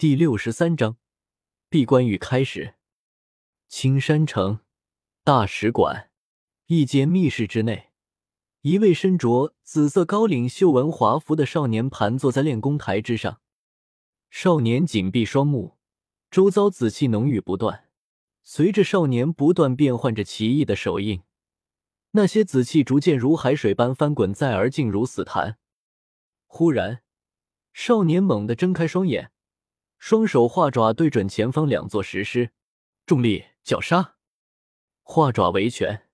第63章闭关狱开始。青山城大使馆一间密室之内，一位身着紫色高领绣纹华服的少年盘坐在练功台之上。少年紧闭双目，周遭紫气浓郁不断，随着少年不断变换着奇异的手印，那些紫气逐渐如海水般翻滚，再而进入死潭。忽然，少年猛地睁开双眼，双手画爪对准前方两座石狮，重力绞杀，画爪为拳，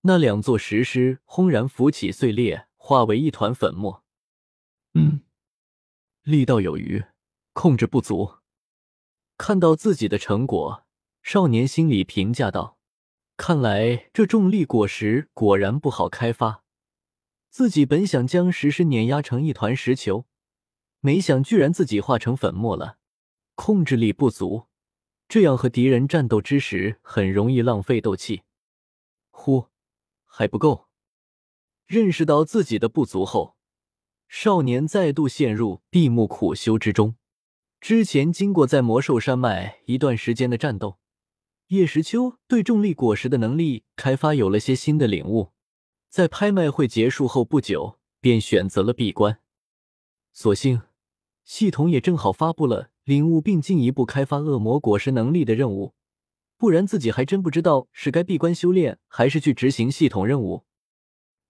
那两座石狮轰然浮起碎裂，化为一团粉末。力道有余，控制不足。看到自己的成果，少年心里评价道：看来这重力果实果然不好开发。自己本想将石狮碾压成一团石球，没想居然自己化成粉末了。控制力不足，这样和敌人战斗之时很容易浪费斗气。呼，还不够。认识到自己的不足后，少年再度陷入闭目苦修之中。之前经过在魔兽山脉一段时间的战斗，叶时秋对重力果实的能力开发有了些新的领悟，在拍卖会结束后不久便选择了闭关。所幸系统也正好发布了领悟并进一步开发恶魔果实能力的任务，不然自己还真不知道是该闭关修炼还是去执行系统任务。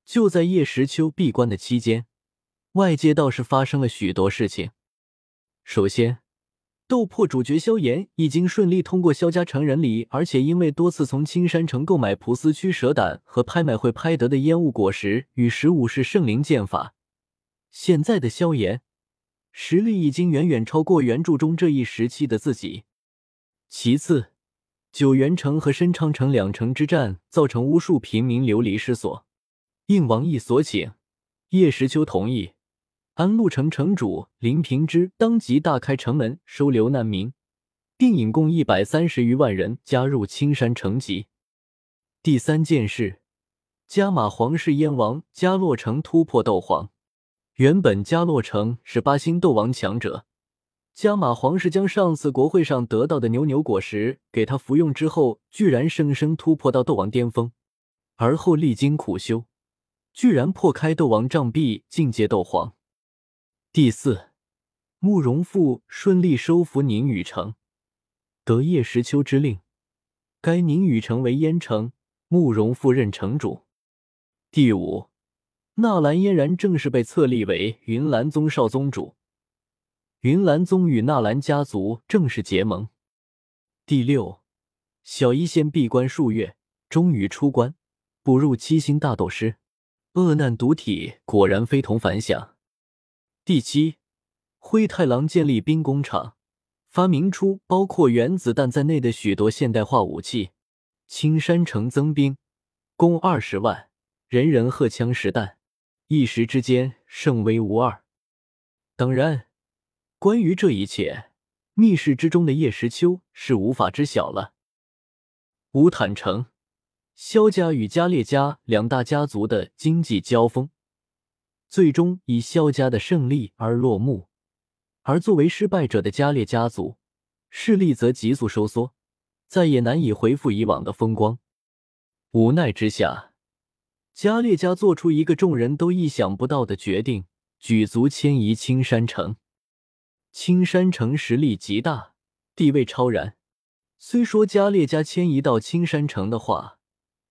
就在叶时秋闭关的期间，外界倒是发生了许多事情。首先，斗破主角萧炎已经顺利通过萧家成人礼，而且因为多次从青山城购买普斯驱蛇胆和拍卖会拍得的烟雾果实与15式圣灵剑法，现在的萧炎实力已经远远超过原著中这一时期的自己。其次，九原城和深昌城两城之战造成无数平民流离失所，应王毅所请，叶时秋同意，安陆城城主林平之当即大开城门收留难民，并引共130余万人加入青山城籍。第三件事，加玛皇室燕王加洛城突破斗皇。原本加洛城是八星斗王强者，加玛皇室将上次国会上得到的牛牛果实给他服用之后，居然生生突破到斗王巅峰，而后历经苦修，居然破开斗王障壁进阶斗皇。第四，慕容复顺利收服宁宇城，得叶时秋之令，该宁宇城为燕城，慕容复任城主。第五，纳兰嫣然正式被册立为云岚宗少宗主，云岚宗与纳兰家族正式结盟。第六，小一仙闭关数月，终于出关，步入七星大斗师，恶难毒体果然非同凡响。第七，灰太狼建立兵工厂，发明出包括原子弹在内的许多现代化武器。青山城增兵，共20万，人人荷枪实弹，一时之间盛威无二。当然，关于这一切，密室之中的叶时秋是无法知晓了。乌坦城，萧家与加列家两大家族的经济交锋，最终以萧家的胜利而落幕，而作为失败者的加列家族势力则急速收缩，再也难以恢复以往的风光。无奈之下，加列家做出一个众人都意想不到的决定，举族迁移青山城。青山城实力极大，地位超然，虽说加列家迁移到青山城的话，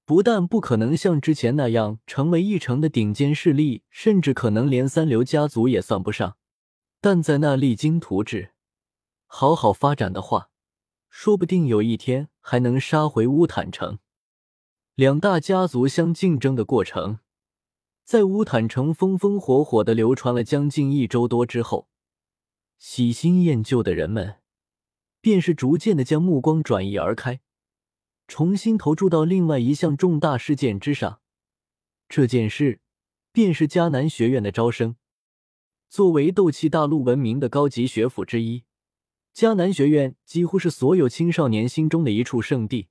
不但不可能像之前那样成为一城的顶尖势力，甚至可能连三流家族也算不上，但在那励精图治好好发展的话，说不定有一天还能杀回乌坦城。两大家族相竞争的过程在乌坦城风风火火地流传了将近1周多之后，喜新厌旧的人们便是逐渐地将目光转移而开，重新投注到另外一项重大事件之上，这件事便是迦南学院的招生。作为斗气大陆闻名的高级学府之一，迦南学院几乎是所有青少年心中的一处圣地，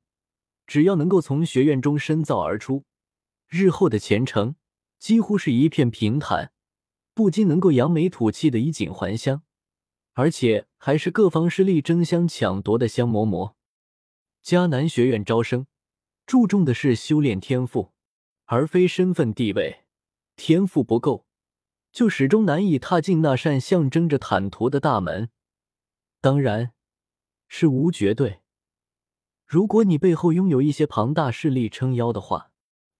只要能够从学院中深造而出，日后的前程几乎是一片平坦，不仅能够扬眉吐气的衣锦还乡，而且还是各方势力争相抢夺的香馍馍。迦南学院招生注重的是修炼天赋，而非身份地位。天赋不够，就始终难以踏进那扇象征着坦途的大门。当然，是无绝对。如果你背后拥有一些庞大势力撑腰的话，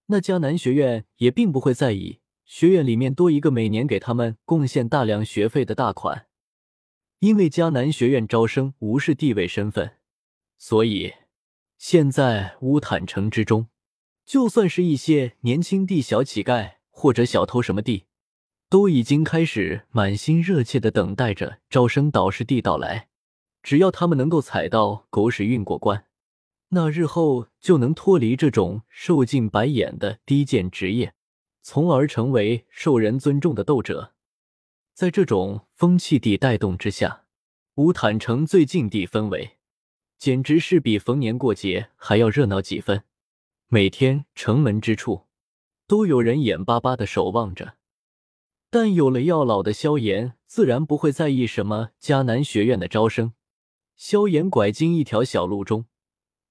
那迦南学院也并不会在意学院里面多一个每年给他们贡献大量学费的大款。因为迦南学院招生无视地位身份，所以现在乌坦城之中，就算是一些年轻地小乞丐或者小偷什么地，都已经开始满心热切地等待着招生导师地到来。只要他们能够踩到狗屎运过关，那日后就能脱离这种受尽白眼的低贱职业，从而成为受人尊重的斗者。在这种风气地带动之下，乌坦城最近地氛围简直是比逢年过节还要热闹几分。每天城门之处都有人眼巴巴地守望着。但有了药老的萧炎自然不会在意什么迦南学院的招生。萧炎拐进一条小路中，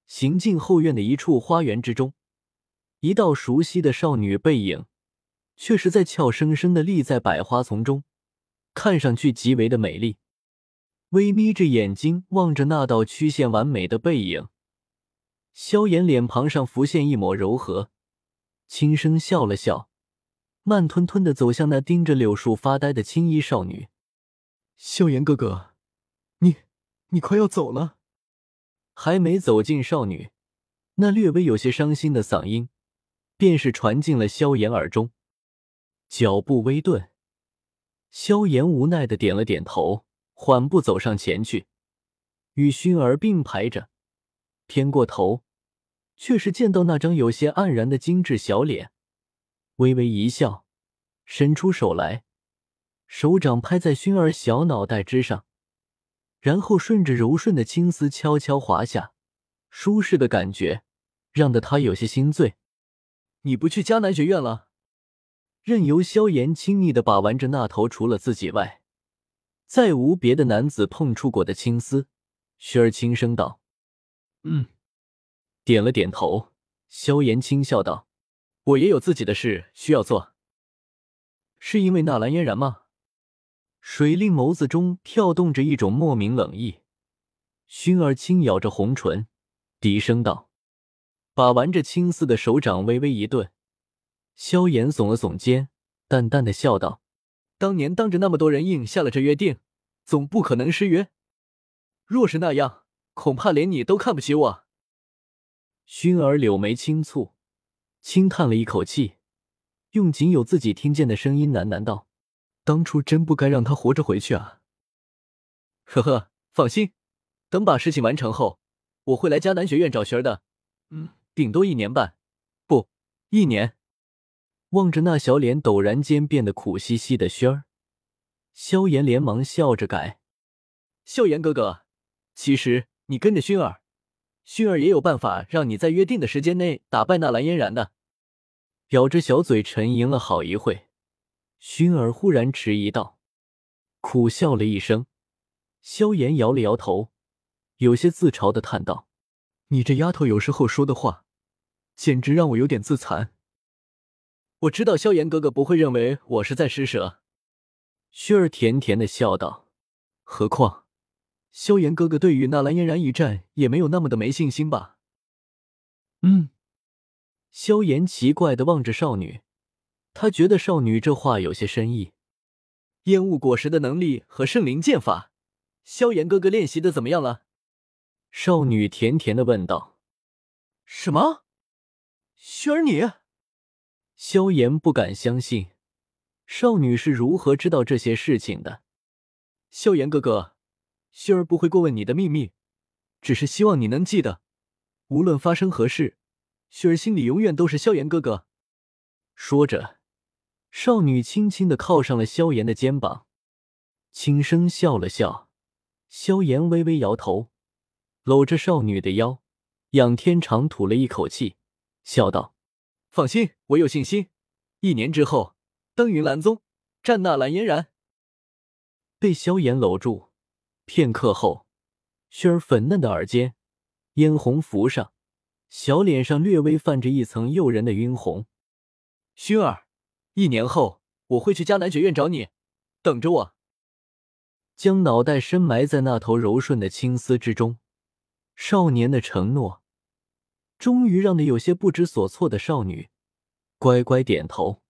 行进后院的一处花园之中，一道熟悉的少女背影却是在俏生生地立在百花丛中，看上去极为的美丽。微眯着眼睛望着那道曲线完美的背影，萧炎脸庞上浮现一抹柔和，轻声笑了笑，慢吞吞地走向那盯着柳树发呆的青衣少女。萧炎哥哥，你快要走了。还没走进少女，那略微有些伤心的嗓音便是传进了萧炎耳中。脚步微顿，萧炎无奈地点了点头，缓步走上前去，与薰儿并排着。偏过头，却是见到那张有些黯然的精致小脸，微微一笑，伸出手来，手掌拍在薰儿小脑袋之上，然后顺着柔顺的青丝悄悄滑下，舒适的感觉让得他有些心醉。你不去迦南学院了？任由萧炎亲昵地把玩着那头除了自己外再无别的男子碰触过的青丝，薰儿轻声道。点了点头，萧炎轻笑道，我也有自己的事需要做。是因为纳兰嫣然吗？水令眸子中跳动着一种莫名冷意，薰儿轻咬着红唇，低声道。把玩着青丝的手掌微微一顿，萧炎耸了耸肩，淡淡的笑道，当年当着那么多人应下了这约定，总不可能失约。若是那样，恐怕连你都看不起我。薰儿柳眉轻蹙，轻叹了一口气，用仅有自己听见的声音喃喃道，当初真不该让他活着回去啊。呵呵，放心，等把事情完成后，我会来迦南学院找薰儿的。顶多1年半，不，1年。望着那小脸陡然间变得苦兮兮的薰儿，萧炎连忙笑着改。萧炎哥哥，其实你跟着薰儿，薰儿也有办法让你在约定的时间内打败纳兰嫣然的。咬着小嘴沉吟了好一会，薰儿忽然迟疑道，苦笑了一声，萧炎摇了摇头，有些自嘲地叹道，你这丫头有时候说的话简直让我有点自残。我知道萧炎哥哥不会认为我是在施舍。薰儿甜甜地笑道，何况萧炎哥哥对于纳兰嫣然一战也没有那么的没信心吧。萧炎奇怪地望着少女，他觉得少女这话有些深意。烟雾果实的能力和圣灵剑法，萧炎哥哥练习的怎么样了？少女甜甜地问道。什么？薰儿你？萧炎不敢相信，少女是如何知道这些事情的。萧炎哥哥，薰儿不会过问你的秘密，只是希望你能记得，无论发生何事，薰儿心里永远都是萧炎哥哥。说着，少女轻轻地靠上了萧炎的肩膀，轻声笑了笑。萧炎微微摇头，搂着少女的腰，仰天长吐了一口气，笑道，放心，我有信心，1年之后登云岚宗战纳兰嫣然。被萧炎搂住，片刻后，雪儿粉嫩的耳尖，嫣红浮上，小脸上略微泛着一层诱人的晕红。薰儿，1年后我会去迦南学院找你，等着我。将脑袋深埋在那头柔顺的青丝之中，少年的承诺，终于让那有些不知所措的少女乖乖点头。